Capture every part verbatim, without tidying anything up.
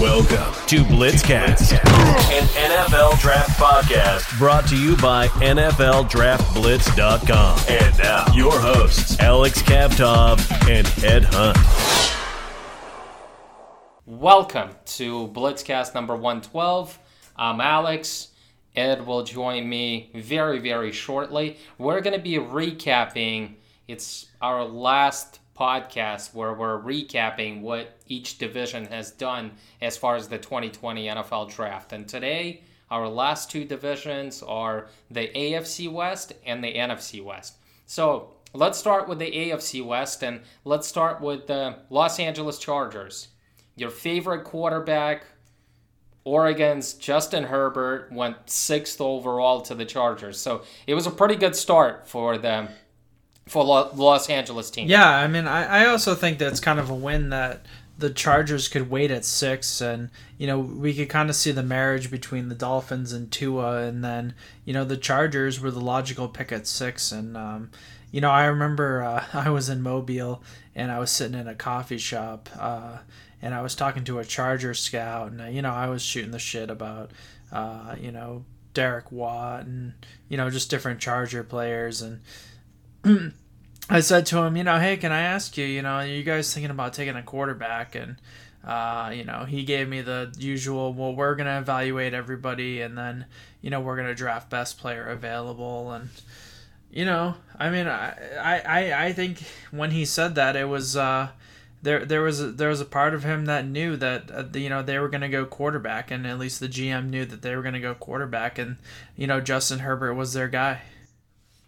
Welcome to BlitzCast, an N F L Draft podcast brought to you by N F L Draft Blitz dot com. And now, your hosts, Alex Kavtov and Ed Hunt. Welcome to BlitzCast number one twelve. I'm Alex. Ed will join me very, very shortly. We're going to be recapping. It's our last podcast where we're recapping what each division has done as far as the twenty twenty N F L draft. And today, our last two divisions are the A F C West and the N F C West. So let's start with the A F C West, and let's start with the Los Angeles Chargers. Your favorite quarterback, Oregon's Justin Herbert, went sixth overall to the Chargers. So it was a pretty good start for them. For Los Angeles team. Yeah, I mean, I, I also think that's kind of a win that the Chargers could wait at six, and, you know, we could kind of see the marriage between the Dolphins and Tua, and then, you know, the Chargers were the logical pick at six, and, um, you know, I remember uh, I was in Mobile, and I was sitting in a coffee shop, uh, and I was talking to a Charger scout, and, you know, I was shooting the shit about, uh, you know, Derek Watt and, you know, just different Charger players, and I said to him, you know, hey, can I ask you, you know, are you guys thinking about taking a quarterback? And, uh, you know, he gave me the usual, well, we're going to evaluate everybody, and then, you know, we're going to draft best player available. And, you know, I mean, I, I, I think when he said that, it was, uh, there, there was, a, there was a part of him that knew that, uh, you know, they were going to go quarterback, and at least the G M knew that they were going to go quarterback, and, you know, Justin Herbert was their guy.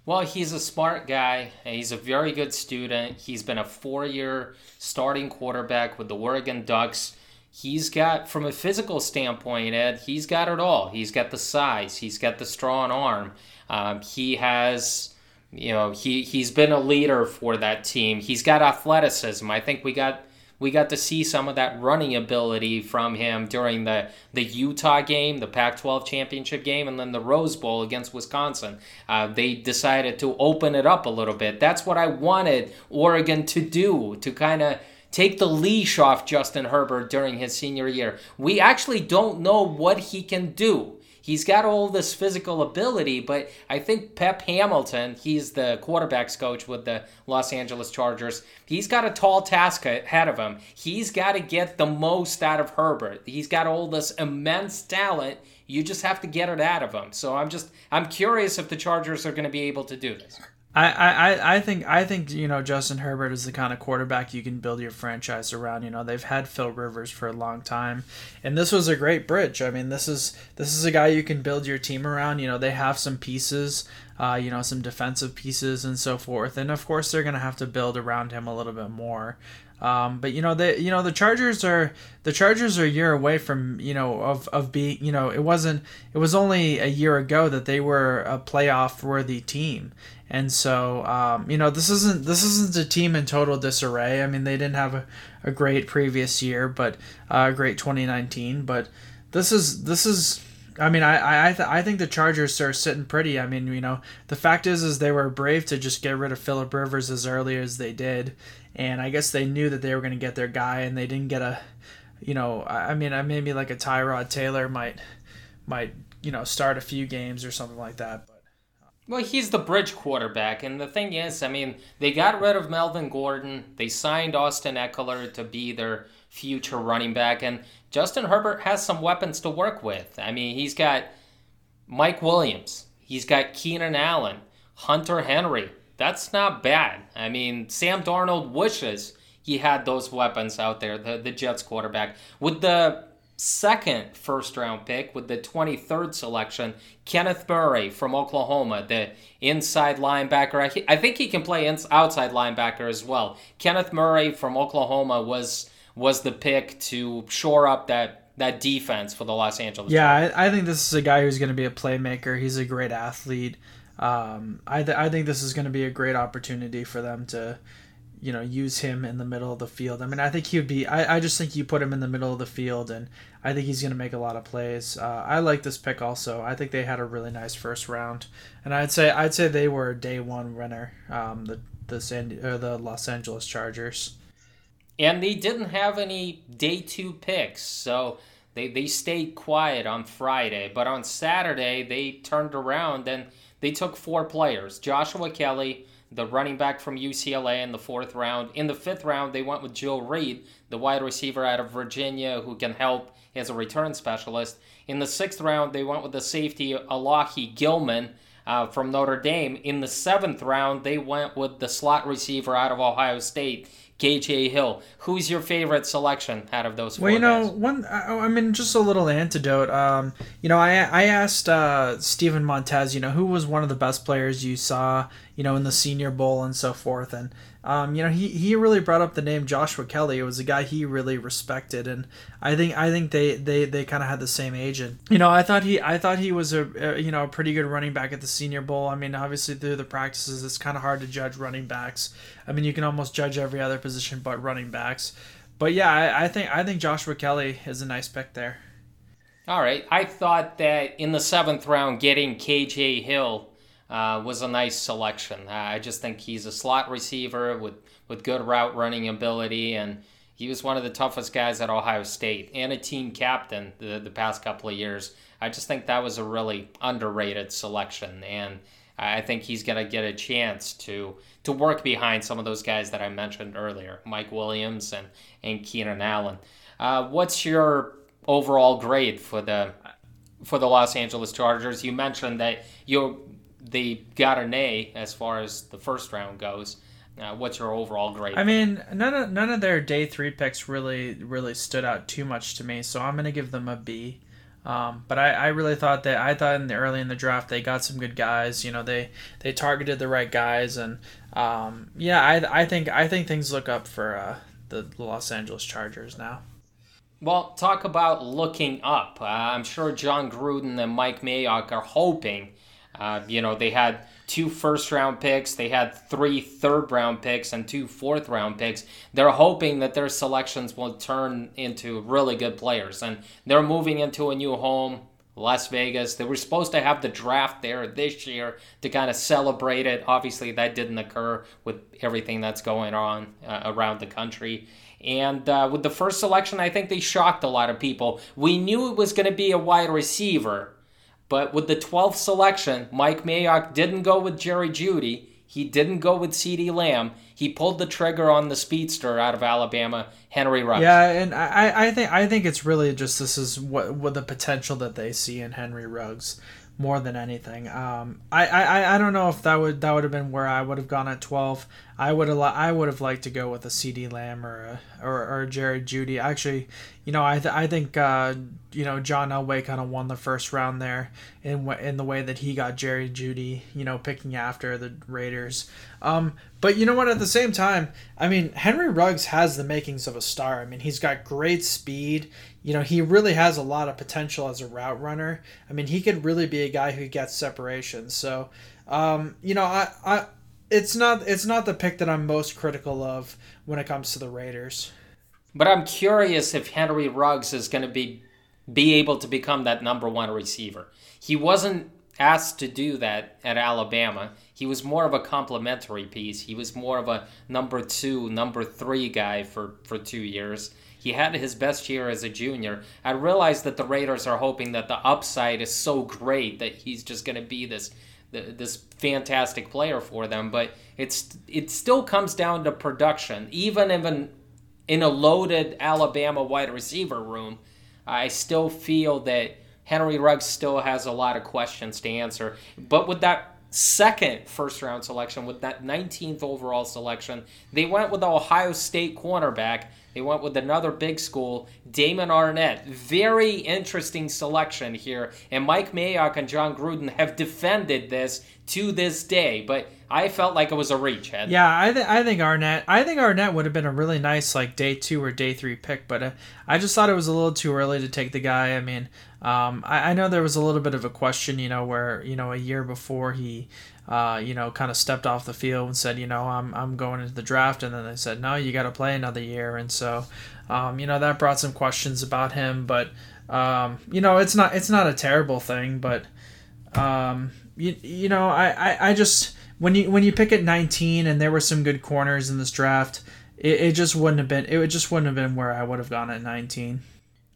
Well, he's a smart guy. He's a very good student. He's been a four-year starting quarterback with the Oregon Ducks. He's got, from a physical standpoint, Ed, he's got it all. He's got the size. He's got the strong arm. Um, he has, you know, he, he's been a leader for that team. He's got athleticism. I think we got we got to see some of that running ability from him during the, the Utah game, the Pac twelve championship game, and then the Rose Bowl against Wisconsin. Uh, they decided to open it up a little bit. That's what I wanted Oregon to do, to kind of take the leash off Justin Herbert during his senior year. We actually don't know what he can do. He's got all this physical ability, but I think Pep Hamilton, he's the quarterbacks coach with the Los Angeles Chargers, he's got a tall task ahead of him. He's got to get the most out of Herbert. He's got all this immense talent. You just have to get it out of him. So I'm just, I'm curious if the Chargers are going to be able to do this. I, I, I think I think you know Justin Herbert is the kind of quarterback you can build your franchise around. You know, they've had Phil Rivers for a long time, and this was a great bridge. I mean, this is this is a guy you can build your team around. You know, they have some pieces, uh, you know, some defensive pieces and so forth, and of course they're gonna have to build around him a little bit more. Um, but you know the you know the Chargers are the Chargers are a year away from you know of of being you know it wasn't it was only a year ago that they were a playoff worthy team. And so, um, you know, this isn't this isn't a team in total disarray. I mean, they didn't have a, a great previous year, but a uh, great twenty nineteen. But this is this is. I mean, I I th- I think the Chargers are sitting pretty. I mean, you know, the fact is is they were brave to just get rid of Phillip Rivers as early as they did, and I guess they knew that they were going to get their guy, and they didn't get a, you know, I mean, I maybe like a Tyrod Taylor might might you know start a few games or something like that, but. Well, he's the bridge quarterback, and the thing is, I mean, they got rid of Melvin Gordon. They signed Austin Eckler to be their future running back, and Justin Herbert has some weapons to work with. I mean, he's got Mike Williams. He's got Keenan Allen, Hunter Henry. That's not bad. I mean, Sam Darnold wishes he had those weapons out there, the, the Jets quarterback. With the second first-round pick, with the twenty-third selection, Kenneth Murray from Oklahoma, the inside linebacker. I think he can play outside linebacker as well. Kenneth Murray from Oklahoma was was the pick to shore up that, that defense for the Los Angeles. Yeah, I, I think this is a guy who's going to be a playmaker. He's a great athlete. Um, I th- I think this is going to be a great opportunity for them to you know, use him in the middle of the field. I mean, I think he would be, I, I just think you put him in the middle of the field, and I think he's going to make a lot of plays. Uh, I like this pick also. I think they had a really nice first round, and I'd say, I'd say they were a day one winner, um, the, the San, or the Los Angeles Chargers. And they didn't have any day two picks, so they, they stayed quiet on Friday. But on Saturday, they turned around and they took four players. Joshua Kelly, the running back from U C L A, in the fourth round. In the fifth round, they went with Joe Reed, the wide receiver out of Virginia who can help as a return specialist. In the sixth round, they went with the safety Alohi Gilman uh, from Notre Dame. In the seventh round, they went with the slot receiver out of Ohio State, K J Hill. Who's your favorite selection out of those four? Well, you know, guys? one. I mean, just a little antidote. Um, you know, I I asked uh, Steven Montez, you know, who was one of the best players you saw, you know, in the Senior Bowl and so forth, and um, you know, he, he really brought up the name Joshua Kelly. It was a guy he really respected, and I think I think they they, they kind of had the same agent. You know, I thought he I thought he was a, a you know a pretty good running back at the Senior Bowl. I mean, obviously through the practices, it's kind of hard to judge running backs. I mean, you can almost judge every other position but running backs. But yeah, I, I think I think Joshua Kelly is a nice pick there. All right. I thought that in the seventh round, getting K J Hill uh, was a nice selection. Uh, I just think he's a slot receiver with, with good route running ability, and he was one of the toughest guys at Ohio State and a team captain the, the past couple of years. I just think that was a really underrated selection, and I think he's going to get a chance to to work behind some of those guys that I mentioned earlier, Mike Williams and, and Keenan Allen. Uh, what's your overall grade for the for the Los Angeles Chargers? You mentioned that you they got an A as far as the first round goes. Uh, what's your overall grade? I mean, none of, none of their day three picks really, really stood out too much to me, so I'm going to give them a B. Um, but I, I really thought that I thought in the early in the draft they got some good guys. You know, they, they targeted the right guys, and um, yeah, I I think I think things look up for uh, the Los Angeles Chargers now. Well, talk about looking up. Uh, I'm sure John Gruden and Mike Mayock are hoping. Uh, you know, they had two first round picks, they had three third round picks, and two fourth round picks. They're hoping that their selections will turn into really good players, and they're moving into a new home, Las Vegas. They were supposed to have the draft there this year to kind of celebrate it. Obviously, that didn't occur with everything that's going on uh, around the country. And uh, with the first selection, I think they shocked a lot of people. We knew it was going to be a wide receiver. But with the twelfth selection, Mike Mayock didn't go with Jerry Jeudy. He didn't go with CeeDee Lamb. He pulled the trigger on the speedster out of Alabama, Henry Ruggs. Yeah, and I, I think I think it's really just this is what, what the potential that they see in Henry Ruggs more than anything. Um, I, I, I don't know if that would that would have been where I would have gone at twelve. I would have I would have liked to go with a CeeDee Lamb or a, or, or Jerry Jeudy. Actually, you know, I th- I think uh, you know John Elway kind of won the first round there in w- in the way that he got Jerry Jeudy, you know, picking after the Raiders. Um, but you know what? At the same time, I mean, Henry Ruggs has the makings of a star. I mean, he's got great speed. You know, he really has a lot of potential as a route runner. I mean, he could really be a guy who gets separation. So, um, you know, I, I, it's not it's not the pick that I'm most critical of when it comes to the Raiders. But I'm curious if Henry Ruggs is going to be be able to become that number one receiver. He wasn't asked to do that at Alabama. He was more of a complimentary piece. He was more of a number two, number three guy for, for two years. He had his best year as a junior. I realize that the Raiders are hoping that the upside is so great that he's just going to be this this fantastic player for them, but it's it still comes down to production. Even even in a loaded Alabama wide receiver room, I still feel that Henry Ruggs still has a lot of questions to answer. But with that second first-round selection, with that nineteenth overall selection, they went with the Ohio State cornerback. They went with another big school, Damon Arnette. Very interesting selection here. And Mike Mayock and John Gruden have defended this to this day. But I felt like it was a reach. Ed. Yeah, I, th- I think Arnette I think Arnette would have been a really nice like day two or day three pick. But uh, I just thought it was a little too early to take the guy. I mean, um, I-, I know there was a little bit of a question, you know, where, you know, a year before he... Uh, you know, kind of stepped off the field and said, you know, I'm I'm going into the draft, and then they said, no, you got to play another year, and so, um, you know, that brought some questions about him, but, um, you know, it's not it's not a terrible thing, but, um, you you know, I, I, I just when you when you pick at nineteen, and there were some good corners in this draft, it, it just wouldn't have been it just wouldn't have been where I would have gone at nineteen.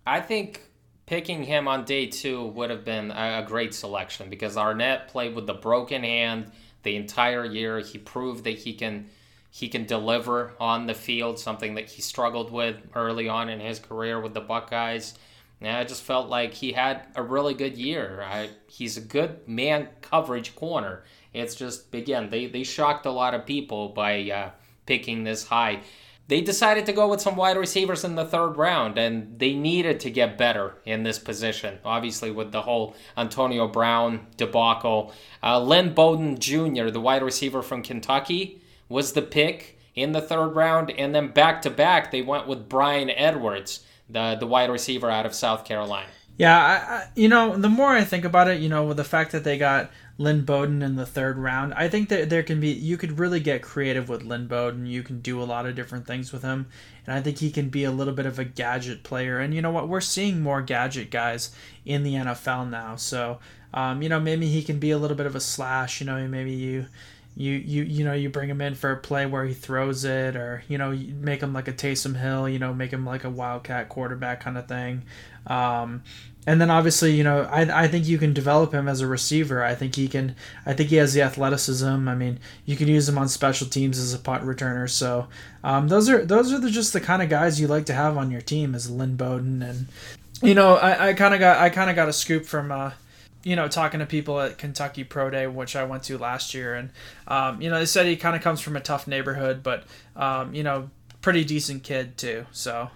I think picking him on day two would have been a great selection because Arnett played with the broken hand the entire year. He proved that he can he can deliver on the field, something that he struggled with early on in his career with the Buckeyes. And I just felt like he had a really good year. I, he's a good man coverage corner. It's just, again, they, they shocked a lot of people by uh, picking this high. They decided to go with some wide receivers in the third round, and they needed to get better in this position, obviously with the whole Antonio Brown debacle. Uh, Lynn Bowden Junior, the wide receiver from Kentucky, was the pick in the third round, and then back-to-back they went with Brian Edwards, the the wide receiver out of South Carolina. Yeah, I, I, you know, the more I think about it, you know, with the fact that they got Lynn Bowden in the third round, I think that there can be, you could really get creative with Lynn Bowden. You can do a lot of different things with him, and I think he can be a little bit of a gadget player. And you know what, we're seeing more gadget guys in the N F L now, so um, you know, maybe he can be a little bit of a slash. You know, maybe you. You, you you know, you bring him in for a play where he throws it, or, you know, you make him like a Taysom Hill, you know, make him like a wildcat quarterback kind of thing. Um, and then obviously, you know, I I think you can develop him as a receiver. I think he can, I think he has the athleticism. I mean, you can use him on special teams as a punt returner. So um, those are those are the, just the kind of guys you like to have on your team is Lynn Bowden. And, you know, I, I kind of got I kind of got a scoop from uh, you know, talking to people at Kentucky Pro Day, which I went to last year. And, um, you know, they said he kind of comes from a tough neighborhood, but, um, you know, pretty decent kid too. So,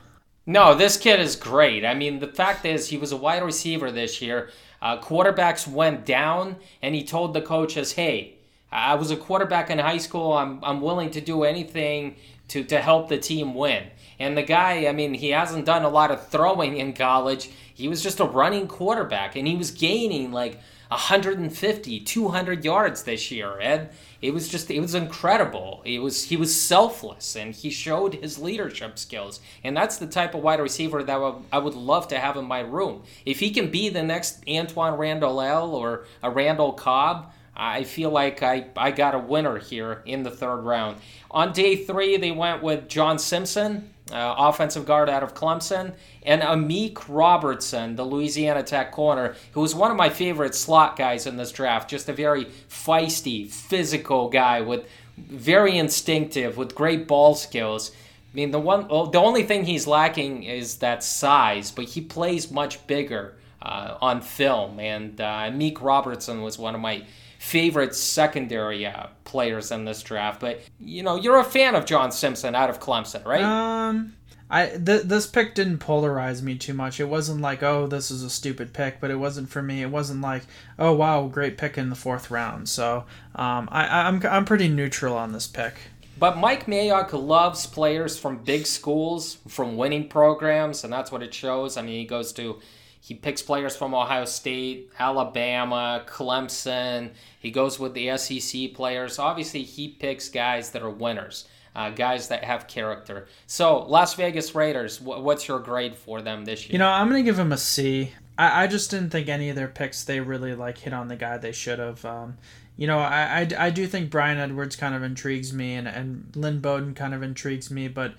no, this kid is great. I mean, the fact is he was a wide receiver this year. Uh, quarterbacks went down, and he told the coaches, hey, I was a quarterback in high school. I'm I'm willing to do anything to, to help the team win. And the guy, I mean, he hasn't done a lot of throwing in college. He was just a running quarterback, and he was gaining like one fifty, two hundred yards this year. And it was just, it was incredible. It was, he was selfless, and he showed his leadership skills. And that's the type of wide receiver that I would love to have in my room. If he can be the next Antoine Randall-El or a Randall Cobb, I feel like I, I got a winner here in the third round. On day three, they went with John Simpson, uh, offensive guard out of Clemson, and Amik Robertson, the Louisiana Tech corner, who was one of my favorite slot guys in this draft, just a very feisty, physical guy, with very instinctive, with great ball skills. I mean, the one, well, the only thing he's lacking is that size, but he plays much bigger uh, on film, and uh, Amik Robertson was one of my favorite secondary uh, players in this draft. But, you know, you're a fan of John Simpson out of Clemson, right? Um, I th- this pick didn't polarize me too much. It wasn't like, oh, this is a stupid pick, but it wasn't for me. It wasn't like, oh, wow, great pick in the fourth round. So um, I, I'm I'm pretty neutral on this pick. But Mike Mayock loves players from big schools, from winning programs, and that's what it shows. I mean, he goes to... He picks players from Ohio State, Alabama, Clemson. He goes with the S E C players. Obviously, he picks guys that are winners, uh, guys that have character. So, Las Vegas Raiders, wh- what's your grade for them this year? You know, I'm going to give them a C. I-, I just didn't think any of their picks, they really, like, hit on the guy they should have. Um, you know, I-, I I do think Brian Edwards kind of intrigues me, and, and Lynn Bowden kind of intrigues me, but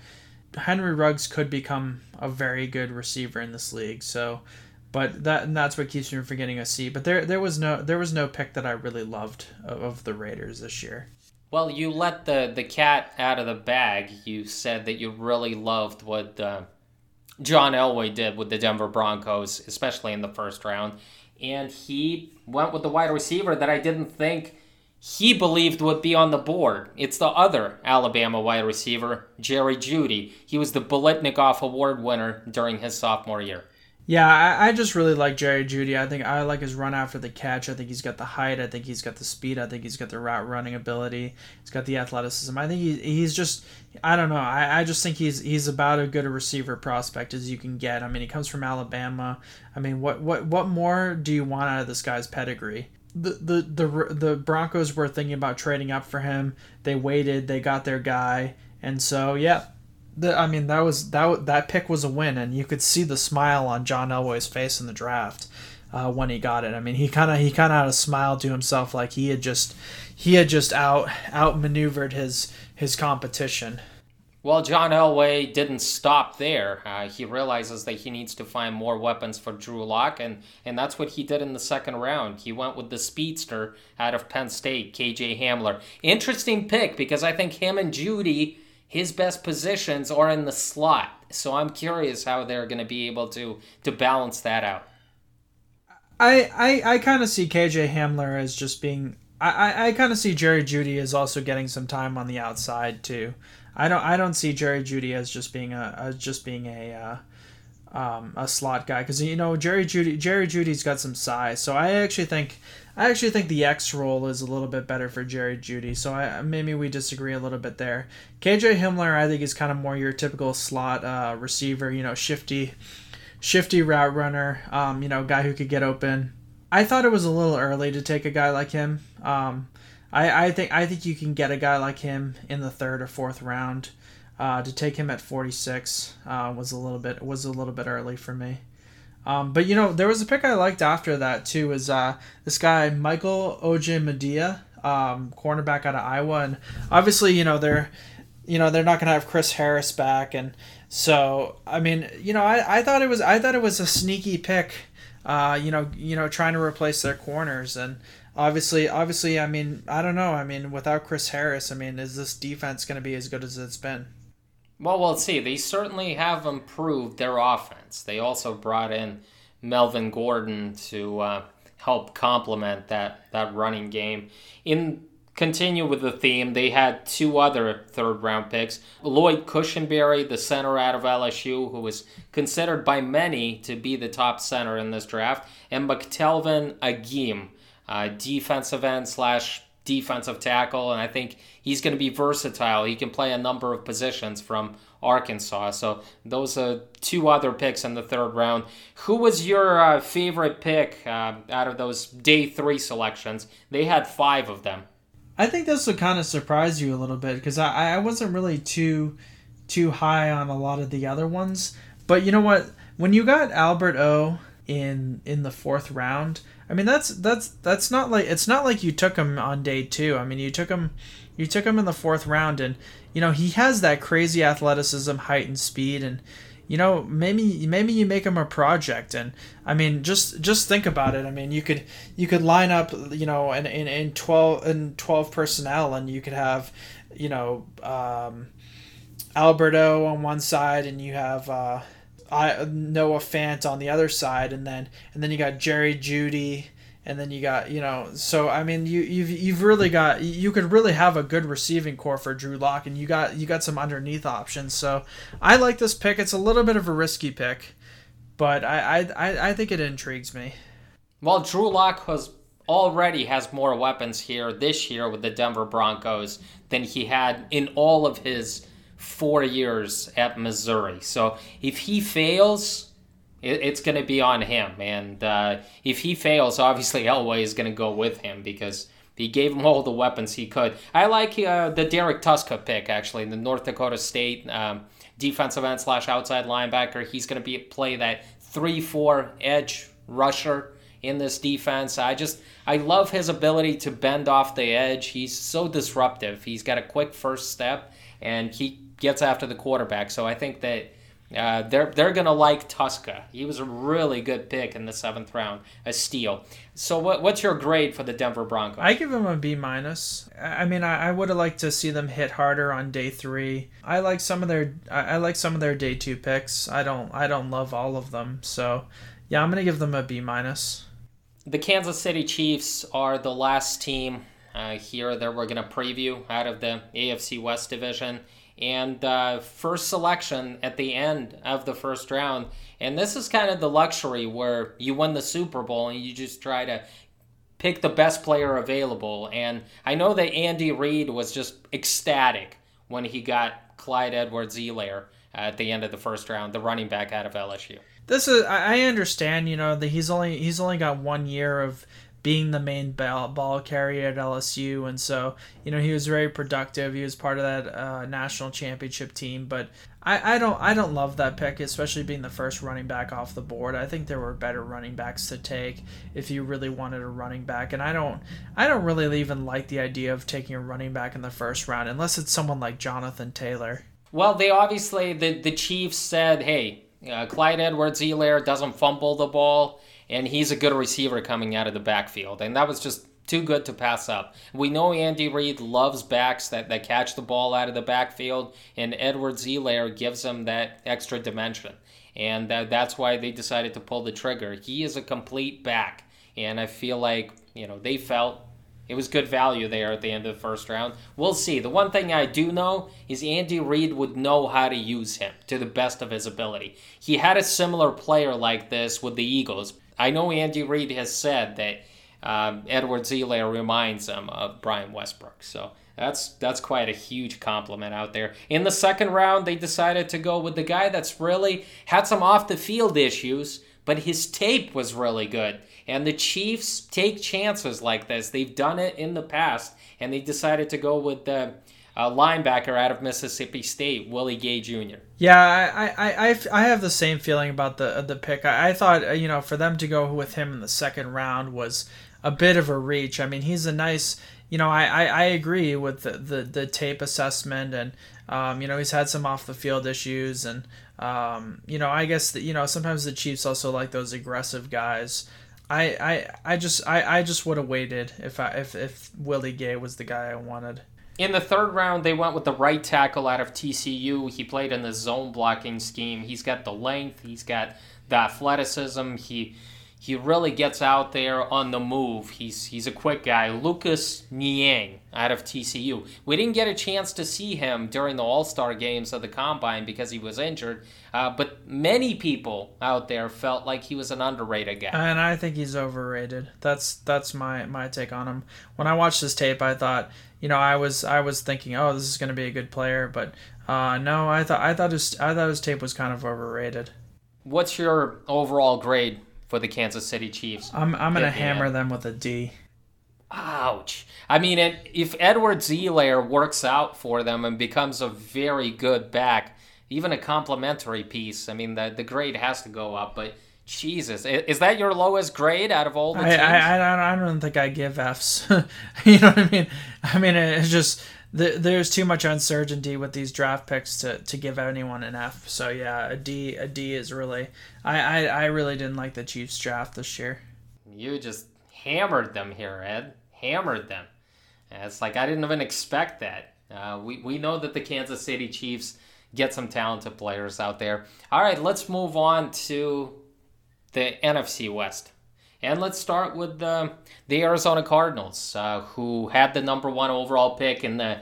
Henry Ruggs could become a very good receiver in this league, so... But that and that's what keeps me from getting a C. But there there was no there was no pick that I really loved of, of the Raiders this year. Well, you let the, the cat out of the bag. You said that you really loved what uh, John Elway did with the Denver Broncos, especially in the first round. And he went with the wide receiver that I didn't think he believed would be on the board. It's the other Alabama wide receiver, Jerry Jeudy. He was the Biletnikoff Award winner during his sophomore year. Yeah, I, I just really like Jerry Jeudy. I think I like his run after the catch. I think he's got the height. I think he's got the speed. I think he's got the route running ability. He's got the athleticism. I think he, he's just, I don't know. I, I just think he's he's about as good a receiver prospect as you can get. I mean, he comes from Alabama. I mean, what what, what more do you want out of this guy's pedigree? The, the, the, the Broncos were thinking about trading up for him. They waited. They got their guy. And so, yeah. I mean, that was that that pick was a win, and you could see the smile on John Elway's face in the draft uh, when he got it. I mean, he kind of he kind of had a smile to himself, like he had just he had just out outmaneuvered his his competition. Well, John Elway didn't stop there. Uh, he realizes that he needs to find more weapons for Drew Locke, and, and that's what he did in the second round. He went with the speedster out of Penn State, K J Hamler. Interesting pick, because I think him and Jeudy, his best positions are in the slot. So I'm curious how they're going to be able to, to balance that out. I I, I kind of see K J Hamler as just being... I, I kind of see Jerry Jeudy as also getting some time on the outside too. I don't I don't see Jerry Jeudy as just being a as just being a uh, um, a slot guy, because you know Jerry Jeudy Jerry Judy's got some size. So I actually think I actually think the X role is a little bit better for Jerry Jeudy. So I maybe we disagree a little bit there. K J Hamler I think is kind of more your typical slot uh, receiver. You know, shifty, shifty route runner. Um, you know, guy who could get open. I thought it was a little early to take a guy like him. Um, I, I think I think you can get a guy like him in the third or fourth round. Uh, to take him at forty-six uh, was a little bit was a little bit early for me. Um, but you know there was a pick I liked after that too. Is uh, this guy Michael Ojemedia, um, cornerback out of Iowa, and obviously you know they're you know they're not going to have Chris Harris back, and so I mean you know I, I thought it was I thought it was a sneaky pick. Uh, you know, you know, trying to replace their corners, and obviously, obviously, I mean, I don't know. I mean, without Chris Harris, I mean, is this defense going to be as good as it's been? Well, we'll see. They certainly have improved their offense. They also brought in Melvin Gordon to uh, help complement that that running game. In continue with the theme, they had two other third-round picks. Lloyd Cushenberry, the center out of L S U, who was considered by many to be the top center in this draft, and McTelvin Agim, uh, defensive end slash defensive tackle, and I think he's going to be versatile. He can play a number of positions from Arkansas. So those are two other picks in the third round. Who was your uh, favorite pick uh, out of those day three selections? They had five of them. I think this would kind of surprise you a little bit, because I, I wasn't really too too high on a lot of the other ones. But you know what? When you got Albert O in in the fourth round, I mean that's that's that's not like it's not like you took him on day two. I mean you took him you took him in the fourth round, and you know he has that crazy athleticism, height, and speed, and you know, maybe maybe you make him a project, and I mean, just just think about it. I mean, you could you could line up, you know, in in, in twelve in twelve personnel, and you could have, you know, um, Albert O on one side, and you have uh, I, Noah Fant on the other side, and then and then you got Jerry Jeudy, and then you got you know. So I mean, you you've you've really got you could really have a good receiving core for Drew Locke, and you got you got some underneath options. So I like this pick. It's a little bit of a risky pick, but I I I think it intrigues me. Well, Drew Locke was already has more weapons here this year with the Denver Broncos than he had in all of his four years at Missouri. So if he fails, it's going to be on him, and uh, if he fails, obviously Elway is going to go with him because he gave him all the weapons he could. I like uh, the Derek Tuska pick, actually, the North Dakota State um, defensive end slash outside linebacker. He's going to be play that three four edge rusher in this defense. I just, I love his ability to bend off the edge. He's so disruptive. He's got a quick first step, and he gets after the quarterback, so I think that Uh, they're they're going to like Tuska. He was a really good pick in the seventh round, a steal. So what what's your grade for the Denver Broncos? I give them a B minus. I mean, I, I would have liked to see them hit harder on day three. I like some of their I, I like some of their day two picks. I don't I don't love all of them. So yeah, I'm going to give them a B minus. The Kansas City Chiefs are the last team uh, here that we're going to preview out of the A F C West division. And uh, first selection at the end of the first round. And this is kind of the luxury where you win the Super Bowl and you just try to pick the best player available. And I know that Andy Reid was just ecstatic when he got Clyde Edwards-Helaire at the end of the first round, the running back out of L S U. This is I understand, you know, that he's only he's only got one year of being the main ball, ball carrier at L S U, and so you know he was very productive. He was part of that uh, national championship team, but I, I don't I don't love that pick, especially being the first running back off the board. I think there were better running backs to take if you really wanted a running back, and I don't I don't really even like the idea of taking a running back in the first round unless it's someone like Jonathan Taylor. Well, they obviously, the, the Chiefs said, hey, uh, Clyde Edwards-Helaire doesn't fumble the ball, and he's a good receiver coming out of the backfield. And that was just too good to pass up. We know Andy Reid loves backs that, that catch the ball out of the backfield, and Edwards-Helaire gives him that extra dimension. And that, that's why they decided to pull the trigger. He is a complete back, and I feel like, you know, they felt it was good value there at the end of the first round. We'll see. The one thing I do know is Andy Reid would know how to use him to the best of his ability. He had a similar player like this with the Eagles. I know Andy Reid has said that um, Edwards-Helaire reminds him of Brian Westbrook. So that's that's quite a huge compliment out there. In the second round, they decided to go with the guy that's really had some off-the-field issues, but his tape was really good. And the Chiefs take chances like this. They've done it in the past, and they decided to go with the uh, linebacker out of Mississippi State, Willie Gay Junior Yeah, I I, I, I have the same feeling about the the pick. I, I thought, you know, for them to go with him in the second round was a bit of a reach. I mean, he's a nice, you know, I, I, I agree with the, the, the tape assessment, and, um, you know, he's had some off-the-field issues, and, um, you know, I guess, that you know, sometimes the Chiefs also like those aggressive guys. I, I, I just I, I just would have waited if I if, if Willie Gay was the guy I wanted. In the third round, they went with the right tackle out of T C U. He played in the zone blocking scheme. He's got the length. He's got the athleticism. He he really gets out there on the move. He's he's a quick guy. Lucas Niang out of T C U. We didn't get a chance to see him during the All-Star games of the Combine because he was injured, uh, but many people out there felt like he was an underrated guy. And I think he's overrated. That's that's my, my take on him. When I watched this tape, I thought, you know, I was I was thinking, oh, this is going to be a good player, but uh, no, I thought I thought his I thought his tape was kind of overrated. What's your overall grade for the Kansas City Chiefs? I'm I'm going to hammer them with a D. Ouch. I mean, it, if Edwards-Helaire works out for them and becomes a very good back, even a complimentary piece, I mean, the, the grade has to go up. But, Jesus, is that your lowest grade out of all the teams? I, I, I don't think I give Fs. You know what I mean? I mean, it's just the, there's too much uncertainty with these draft picks to, to give anyone an F. So, yeah, a D, a D is really I, – I, I really didn't like the Chiefs draft this year. You just – hammered them here, Ed. Hammered them. It's like I didn't even expect that. Uh, we, we know that the Kansas City Chiefs get some talented players out there. All right, let's move on to the N F C West. And let's start with the, the Arizona Cardinals, uh, who had the number one overall pick in the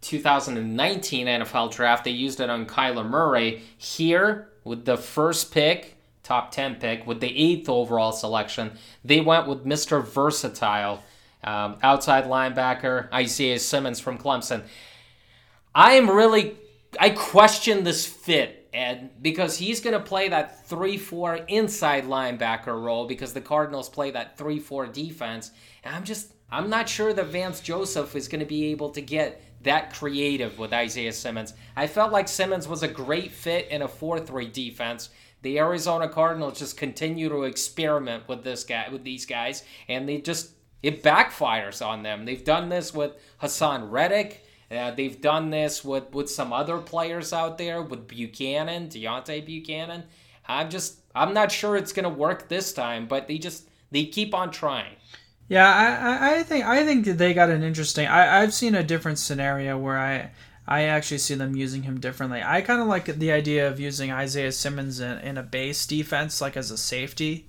two thousand nineteen N F L Draft. They used it on Kyler Murray. Here, with the first pick, top ten pick, with the eighth overall selection, they went with Mister Versatile, um, outside linebacker Isaiah Simmons from Clemson. I am really, I question this fit, Ed, because he's going to play that three four inside linebacker role because the Cardinals play that three four defense, and I'm just, I'm not sure that Vance Joseph is going to be able to get that creative with Isaiah Simmons. I felt like Simmons was a great fit in a four three defense. The Arizona Cardinals just continue to experiment with this guy, with these guys, and they just it backfires on them. They've done this with Hassan Reddick. Uh, they've done this with, with some other players out there, with Buchanan, Deontay Buchanan. I'm just I'm not sure it's going to work this time, but they just they keep on trying. Yeah, I I think I think that they got an interesting. I, I've seen a different scenario where I. I actually see them using him differently. I kind of like the idea of using Isaiah Simmons in, in a base defense, like as a safety,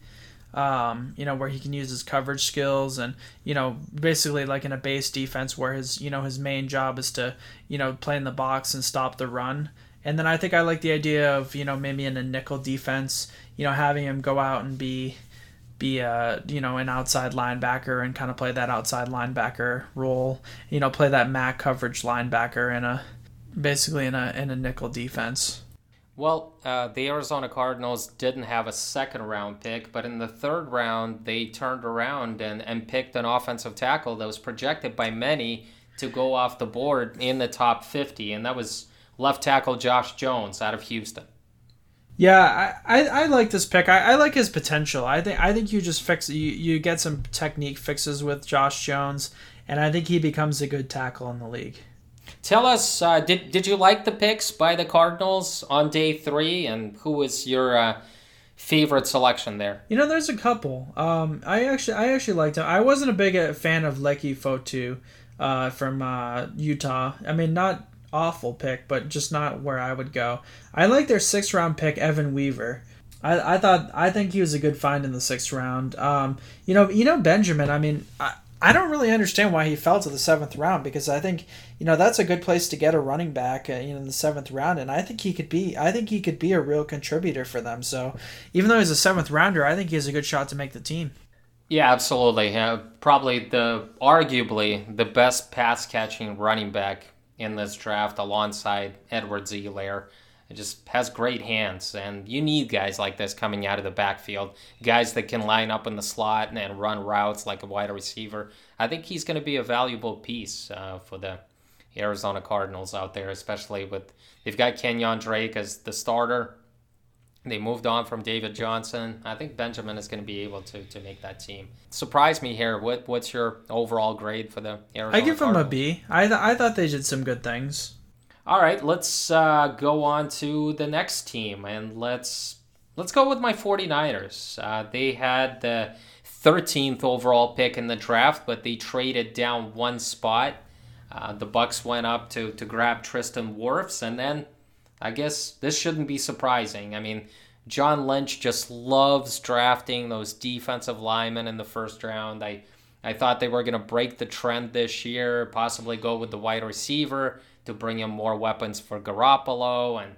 um, you know, where he can use his coverage skills and, you know, basically like in a base defense where his, you know, his main job is to, you know, play in the box and stop the run. And then I think I like the idea of, you know, maybe in a nickel defense, you know, having him go out and be, be a, you know, an outside linebacker and kind of play that outside linebacker role, you know, play that MAC coverage linebacker in a, basically in a, in a nickel defense. Well, uh, the Arizona Cardinals didn't have a second round pick, but in the third round, they turned around and, and picked an offensive tackle that was projected by many to go off the board in the top fifty. And that was left tackle Josh Jones out of Houston. Yeah, I, I, I like this pick. I, I like his potential. I think I think you just fix you, you get some technique fixes with Josh Jones, and I think he becomes a good tackle in the league. Tell us, uh, did did you like the picks by the Cardinals on day three, and who was your uh, favorite selection there? You know, there's a couple. Um, I actually I actually liked him. I wasn't a big fan of Lecky Fotu uh, from uh, Utah. I mean, not awful pick, but just not where I would go. I like their sixth round pick, Evan Weaver. I, I thought I think he was a good find in the sixth round. Um, you know, you know Benjamin. I mean, I, I don't really understand why he fell to the seventh round, because I think, you know, that's a good place to get a running back uh, you know, in the seventh round, and I think he could be I think he could be a real contributor for them. So even though he's a seventh rounder, I think he has a good shot to make the team. Yeah, absolutely. Uh, probably the arguably the best pass catching running back in this draft, alongside Edwards Elair. It just has great hands, and you need guys like this coming out of the backfield, guys that can line up in the slot and, and run routes like a wide receiver. I think he's going to be a valuable piece uh, for the Arizona Cardinals out there, especially with they've got Kenyon Drake as the starter. They moved on from David Johnson. I think Benjamin is going to be able to to make that team. Surprise me here. What What's your overall grade for the Arizona Cardinals? I give them a B. I, th- I thought they did some good things. All right, let's uh, go on to the next team, and let's let's go with my 49ers. Uh, they had the thirteenth overall pick in the draft, but they traded down one spot. Uh, the Bucs went up to, to grab Tristan Wirfs, and then I guess this shouldn't be surprising. I mean, John Lynch just loves drafting those defensive linemen in the first round. I, I thought they were going to break the trend this year, possibly go with the wide receiver to bring in more weapons for Garoppolo, and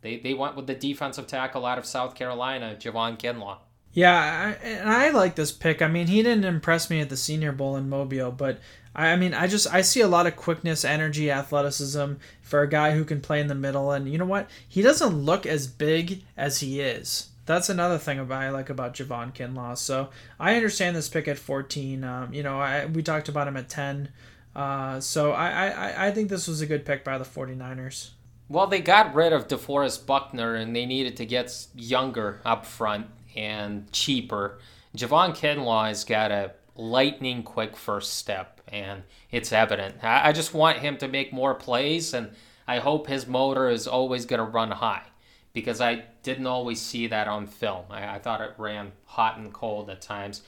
they, they went with the defensive tackle out of South Carolina, Javon Kinlaw. Yeah, I, and I like this pick. I mean, he didn't impress me at the Senior Bowl in Mobile, but I, I mean, I just I see a lot of quickness, energy, athleticism for a guy who can play in the middle. And you know what? He doesn't look as big as he is. That's another thing about, I like about Javon Kinlaw. So I understand this pick at fourteen. Um, you know, I we talked about him at ten. Uh, so I, I, I think this was a good pick by the 49ers. Well, they got rid of DeForest Buckner, and they needed to get younger up front and cheaper. Javon Kinlaw has got a lightning quick first step, and it's evident. I, I just want him to make more plays, and I hope his motor is always going to run high, because I didn't always see that on film. I, I thought it ran hot and cold at times.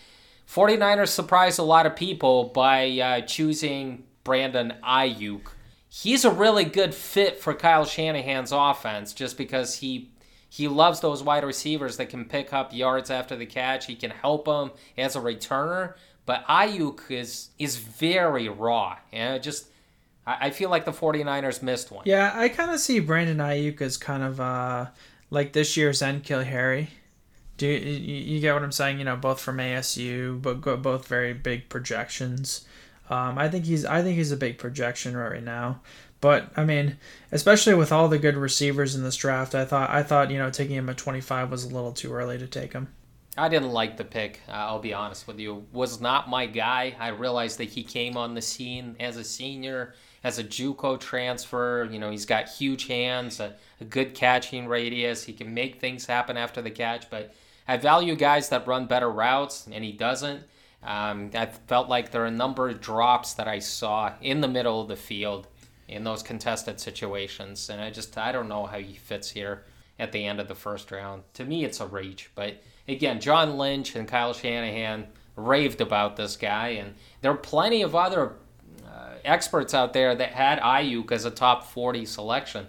49ers surprised a lot of people by uh, choosing Brandon Ayuk. He's a really good fit for Kyle Shanahan's offense, just because he he loves those wide receivers that can pick up yards after the catch. He can help them as a returner, but Ayuk is is very raw. And it just I, I feel like the 49ers missed one. Yeah, I kind of see Brandon Ayuk as kind of uh, like this year's N'Keal Harry. Do you, you get what I'm saying? You know, both from A S U, but both very big projections. Um, I think he's I think he's a big projection right now. But I mean, especially with all the good receivers in this draft, I thought I thought you know taking him at twenty-five was a little too early to take him. I didn't like the pick. Uh, I'll be honest with you. Was not my guy. I realized that he came on the scene as a senior, as a JUCO transfer. You know, he's got huge hands, a, a good catching radius. He can make things happen after the catch, but I value guys that run better routes, and he doesn't. Um, I felt like there are a number of drops that I saw in the middle of the field in those contested situations, and I just I don't know how he fits here at the end of the first round. To me, it's a reach, but again, John Lynch and Kyle Shanahan raved about this guy, and there are plenty of other uh, experts out there that had Ayuk as a top forty selection.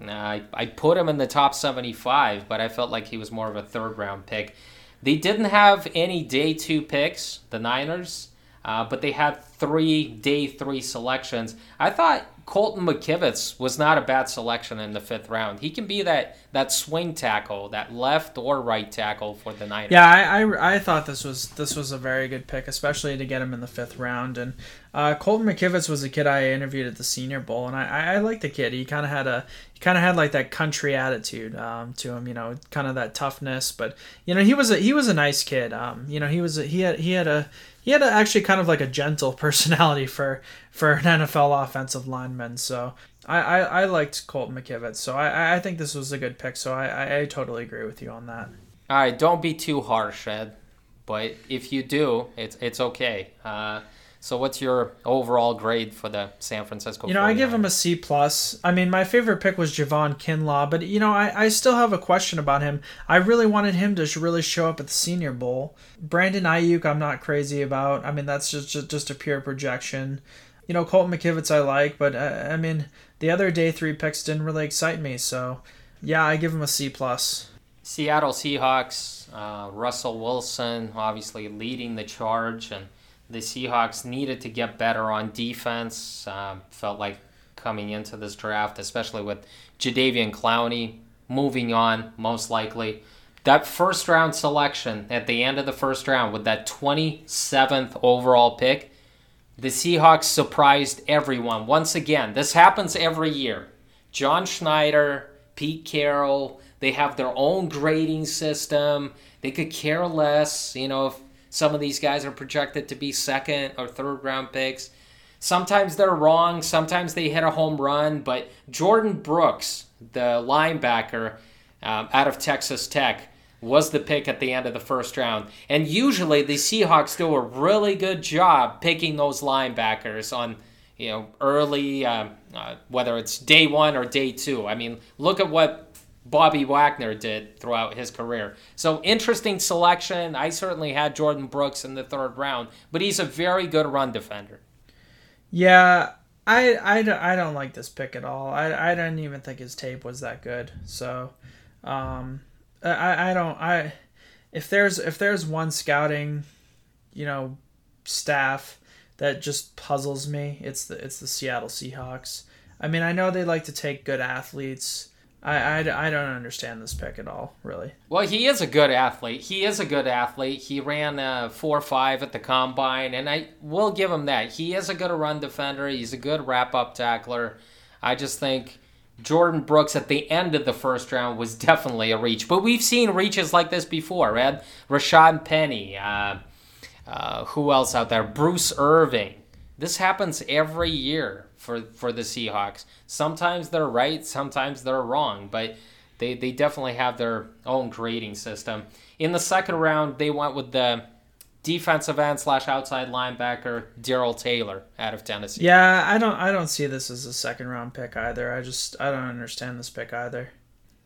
Uh, I, I put him in the top seventy-five, but I felt like he was more of a third-round pick. They didn't have any day two picks, the Niners, uh, but they had three day three selections. I thought Colton McKivitz was not a bad selection in the fifth round. He can be that, that swing tackle, that left or right tackle for the Niners. Yeah, I, I, I thought this was this was a very good pick, especially to get him in the fifth round. And uh, Colton McKivitz was a kid I interviewed at the Senior Bowl, and I, I, I liked the kid. He kind of had a he kind of had like that country attitude um, to him, you know, kind of that toughness. But you know, he was a he was a nice kid. Um, you know, he was a, he had he had a He had a, actually kind of like a gentle personality for, for an N F L offensive lineman. So I, I, I liked Colton McKivitz. So I, I think this was a good pick. So I, I, I totally agree with you on that. All right, don't be too harsh, Ed. But if you do, it's it's okay. Uh, So what's your overall grade for the San Francisco forty-niners? You know, I give him a C plus. I mean, my favorite pick was Javon Kinlaw, but, you know, I, I still have a question about him. I really wanted him to really show up at the Senior Bowl. Brandon Ayuk, I'm not crazy about. I mean, that's just, just, just a pure projection. You know, Colton McKivitz I like, but, uh, I mean, the other day three picks didn't really excite me. So, yeah, I give him a C plus. Seattle Seahawks, uh, Russell Wilson obviously leading the charge, and the Seahawks needed to get better on defense. Uh, felt like coming into this draft, especially with Jadeveon Clowney moving on, most likely. That first round selection at the end of the first round with that twenty-seventh overall pick, the Seahawks surprised everyone. Once again, this happens every year. John Schneider, Pete Carroll, they have their own grading system. They could care less, you know, if some of these guys are projected to be second or third round picks. Sometimes they're wrong. Sometimes they hit a home run. But Jordan Brooks, the linebacker um, out of Texas Tech, was the pick at the end of the first round. And usually the Seahawks do a really good job picking those linebackers on, you know, early, um, uh, whether it's day one or day two. I mean, look at what Bobby Wagner did throughout his career. So interesting selection. I certainly had Jordan Brooks in the third round, but he's a very good run defender. Yeah, I, I, I don't like this pick at all. I, I don't even think his tape was that good. So um, I, I don't I if there's if there's one scouting, you know, staff that just puzzles me, it's the it's the Seattle Seahawks. I mean, I know they like to take good athletes. I, I, I don't understand this pick at all, really. Well, he is a good athlete. He is a good athlete. He ran a four five at the combine, and I will give him that. He is a good run defender. He's a good wrap-up tackler. I just think Jordan Brooks at the end of the first round was definitely a reach. But we've seen reaches like this before, Ed. Rashaad Penny. Uh, uh, who else out there? Bruce Irving. This happens every year for for the Seahawks. Sometimes they're right, sometimes they're wrong, but they, they definitely have their own grading system. In the second round, they went with the defensive end slash outside linebacker Daryl Taylor out of Tennessee. Yeah, I don't I don't see this as a second round pick either. I just I don't understand this pick either.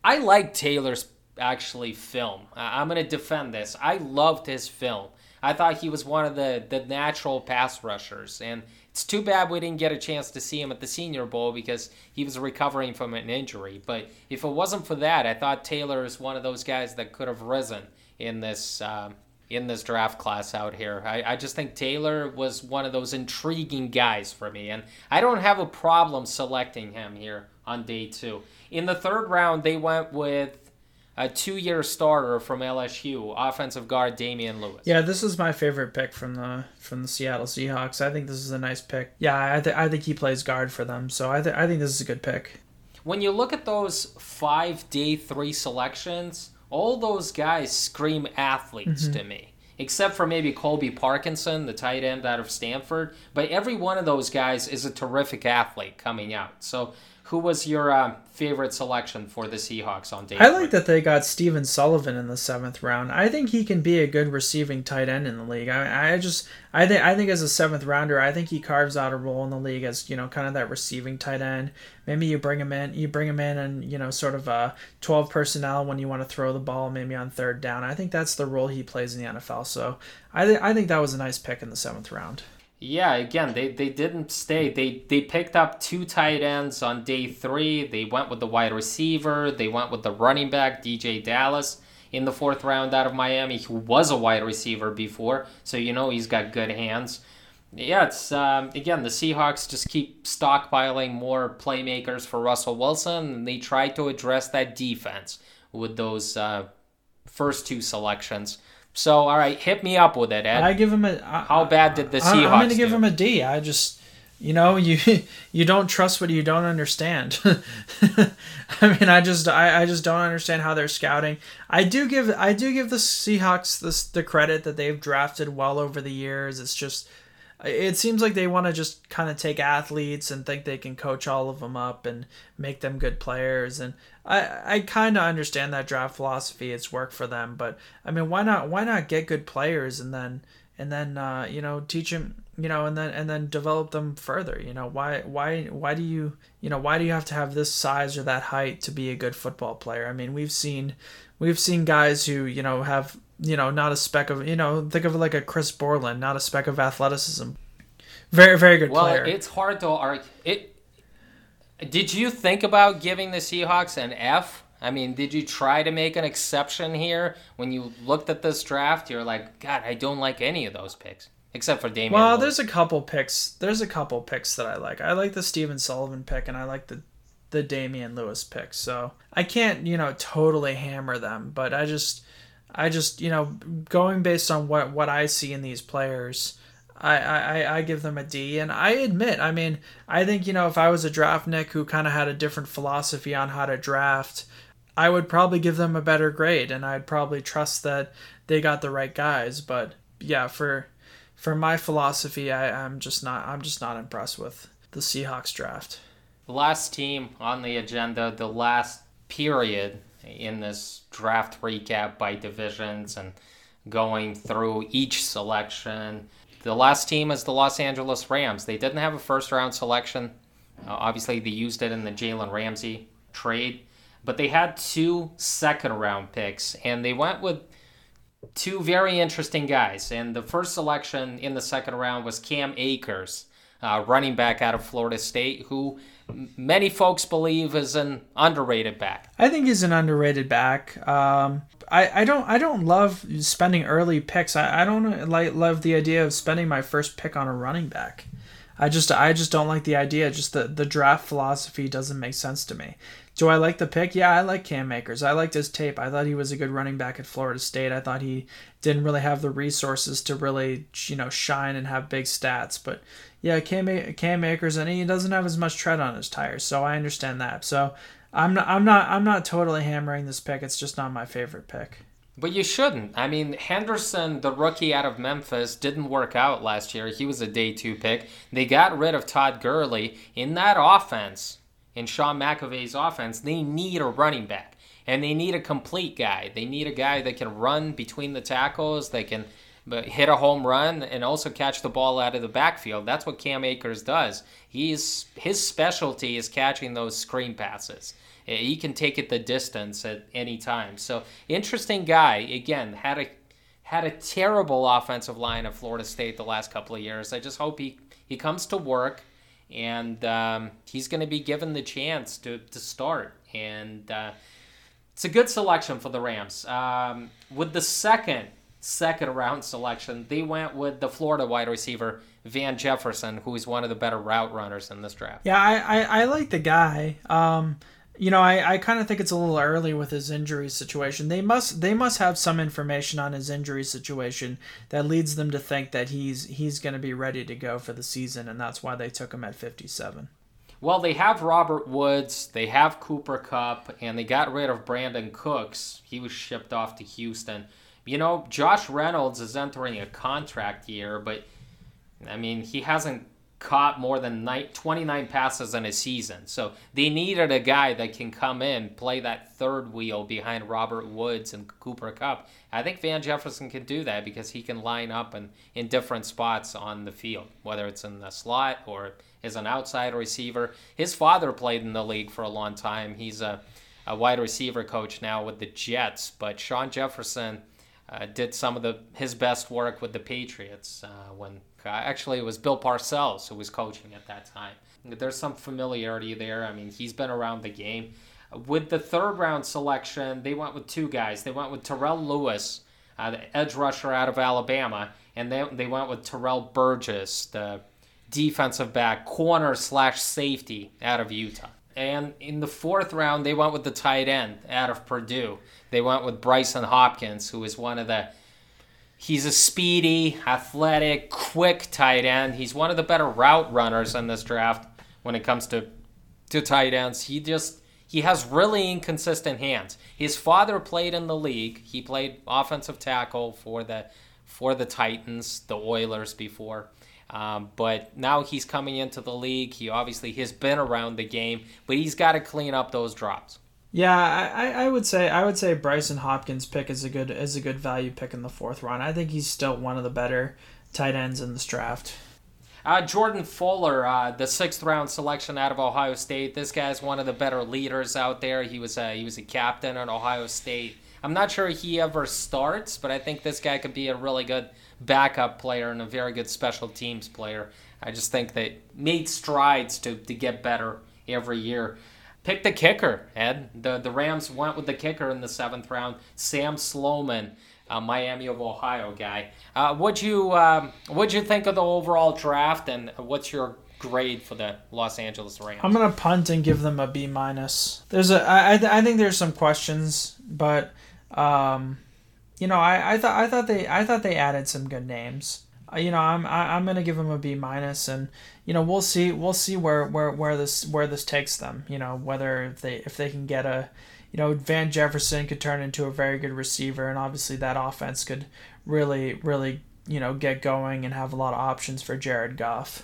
I like Taylor's actually film. I'm going to defend this. I loved his film. I thought he was one of the, the natural pass rushers, and it's too bad we didn't get a chance to see him at the Senior Bowl because he was recovering from an injury. But if it wasn't for that, I thought Taylor is one of those guys that could have risen in this um, in this draft class out here. I, I just think Taylor was one of those intriguing guys for me, and I don't have a problem selecting him here on day two. In the third round, they went with a two-year starter from L S U, offensive guard Damian Lewis. Yeah, this is my favorite pick from the from the Seattle Seahawks. I think this is a nice pick. Yeah, I, th- I think he plays guard for them, so I, th- I think this is a good pick. When you look at those five day three selections, all those guys scream athletes mm-hmm. to me, except for maybe Colby Parkinson, the tight end out of Stanford. But every one of those guys is a terrific athlete coming out, so... Who was your uh, favorite selection for the Seahawks on day I like three? That they got Steven Sullivan in the seventh round. I think he can be a good receiving tight end in the league. I, I just, I think, I think as a seventh rounder, I think he carves out a role in the league as, you know, kind of that receiving tight end. Maybe you bring him in, you bring him in, and you know, sort of a twelve personnel when you want to throw the ball, maybe on third down. I think that's the role he plays in the N F L. So I, th- I think that was a nice pick in the seventh round. Yeah, again, they, they didn't stay. They they picked up two tight ends on day three. They went with the wide receiver. They went with the running back, D J Dallas, in the fourth round out of Miami, who was a wide receiver before, so you know he's got good hands. Yeah, it's um, again, the Seahawks just keep stockpiling more playmakers for Russell Wilson, and they try to address that defense with those uh, first two selections. So, all right, hit me up with it, Ed. I give him a. I, How bad did the Seahawks do? I'm going to give do? him a D. I just, you know, you you don't trust what you don't understand. I mean, I just, I, I just don't understand how they're scouting. I do give, I do give the Seahawks this the credit that they've drafted well over the years. It's just, it seems like they want to just kind of take athletes and think they can coach all of them up and make them good players. And I, I kind of understand that draft philosophy. It's worked for them, but I mean, why not? Why not get good players and then, and then uh, you know, teach him, you know, and then and then develop them further. You know, why why why do you you know why do you have to have this size or that height to be a good football player? I mean, we've seen we've seen guys who, you know, have, you know, not a speck of, you know, think of it like a Chris Borland, not a speck of athleticism. Very, very good well, player. Well, it's hard to argue. It, did you think about giving the Seahawks an F? I mean, did you try to make an exception here? When you looked at this draft, you're like, God, I don't like any of those picks, except for Damian Well, Lillard. There's a couple picks. There's a couple picks that I like. I like the Steven Sullivan pick, and I like the, the Damian Lewis pick. So I can't, you know, totally hammer them, but I just... I just, you know, going based on what, what I see in these players, I, I, I give them a D. And I admit, I mean, I think, you know, if I was a draft Nick who kind of had a different philosophy on how to draft, I would probably give them a better grade, and I'd probably trust that they got the right guys. But yeah, for for my philosophy, I, I'm just not I'm just not impressed with the Seahawks draft. The last team on the agenda, the last period in this draft recap by divisions and going through each selection. The last team is the Los Angeles Rams. They didn't have a first-round selection. Uh, obviously, they used it in the Jalen Ramsey trade. But they had two second-round picks, and they went with two very interesting guys. And the first selection in the second round was Cam Akers, uh, running back out of Florida State, who... many folks believe is an underrated back. I think he's an underrated back. Um, I, I don't I don't love spending early picks. I, I don't like love the idea of spending my first pick on a running back. I just I just don't like the idea. Just the, the draft philosophy doesn't make sense to me. Do I like the pick? Yeah, I like Cam Akers. I liked his tape. I thought he was a good running back at Florida State. I thought he didn't really have the resources to really, you know, shine and have big stats. But yeah, Cam, A- Cam Akers, and he doesn't have as much tread on his tires, so I understand that. So I'm not, I'm not, I'm not totally hammering this pick. It's just not my favorite pick. But you shouldn't. I mean, Henderson, the rookie out of Memphis, didn't work out last year. He was a day two pick. They got rid of Todd Gurley in that offense. In Sean McVay's offense, they need a running back, and they need a complete guy. They need a guy that can run between the tackles, that can hit a home run, and also catch the ball out of the backfield. That's what Cam Akers does. He's, his specialty is catching those screen passes. He can take it the distance at any time. So, interesting guy. Again, had a had a terrible offensive line at Florida State the last couple of years. I just hope he, he comes to work. And um, he's going to be given the chance to, to start. And uh, it's a good selection for the Rams. Um, with the second, second round selection, they went with the Florida wide receiver, Van Jefferson, who is one of the better route runners in this draft. Yeah, I, I, I like the guy. Um, you know, I, I kind of think it's a little early with his injury situation. They must they must have some information on his injury situation that leads them to think that he's he's going to be ready to go for the season, and that's why they took him at fifty-seven. Well, they have Robert Woods, they have Cooper Kupp, and they got rid of Brandon Cooks. He was shipped off to Houston. You know, Josh Reynolds is entering a contract year, but, I mean, he hasn't caught more than twenty-nine passes in a season. So they needed a guy that can come in, play that third wheel behind Robert Woods and Cooper Kupp. I think Van Jefferson can do that because he can line up in, in different spots on the field, whether it's in the slot or as an outside receiver. His father played in the league for a long time. He's a, a wide receiver coach now with the Jets, but Sean Jefferson uh, did some of the his best work with the Patriots uh, when Actually, it was Bill Parcells who was coaching at that time. There's some familiarity there. I mean, he's been around the game. With the third-round selection, they went with two guys. They went with Terrell Lewis, uh, the edge rusher out of Alabama, and they, they went with Terrell Burgess, the defensive back, corner slash safety out of Utah. And in the fourth round, they went with the tight end out of Purdue. They went with Bryson Hopkins, who is one of the... He's a speedy, athletic, quick tight end. He's one of the better route runners in this draft when it comes to, to tight ends. He just he has really inconsistent hands. His father played in the league. He played offensive tackle for the for the Titans, the Oilers before. Um, but now he's coming into the league. He obviously has been around the game, but he's got to clean up those drops. Yeah, I, I would say I would say Bryson Hopkins' pick is a good is a good value pick in the fourth round. I think he's still one of the better tight ends in this draft. Uh, Jordan Fuller, uh, the sixth round selection out of Ohio State. This guy's one of the better leaders out there. He was a, he was a captain at Ohio State. I'm not sure he ever starts, but I think this guy could be a really good backup player and a very good special teams player. I just think they made strides to, to get better every year. Pick the kicker, Ed. The, the Rams went with the kicker in the seventh round, Sam Sloman. Uh, Miami of Ohio guy. Uh, what'd you um, what'd you think of the overall draft, and what's your grade for the Los Angeles Rams? I'm gonna punt and give them a B minus. There's a I I think there's some questions, but um, you know I, I thought I thought they I thought they added some good names. Uh, you know I'm I, I'm gonna give them a B minus, and you know we'll see we'll see where, where, where this where this takes them. You know whether if they if they can get a You know, Van Jefferson could turn into a very good receiver, and obviously that offense could really, really, you know, get going and have a lot of options for Jared Goff.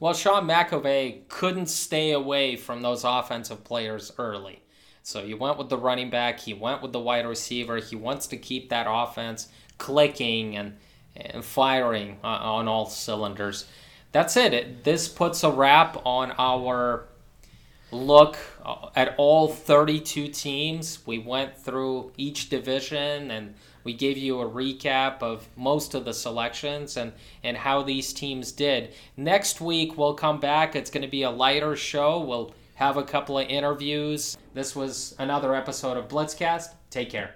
Well, Sean McVay couldn't stay away from those offensive players early. So he went with the running back, he went with the wide receiver, he wants to keep that offense clicking and, and firing on, on all cylinders. That's it. it. This puts a wrap on our look at all thirty-two teams. We went through each division and we gave you a recap of most of the selections and, and how these teams did. Next week, we'll come back. It's going to be a lighter show. We'll have a couple of interviews. This was another episode of BlitzCast. Take care.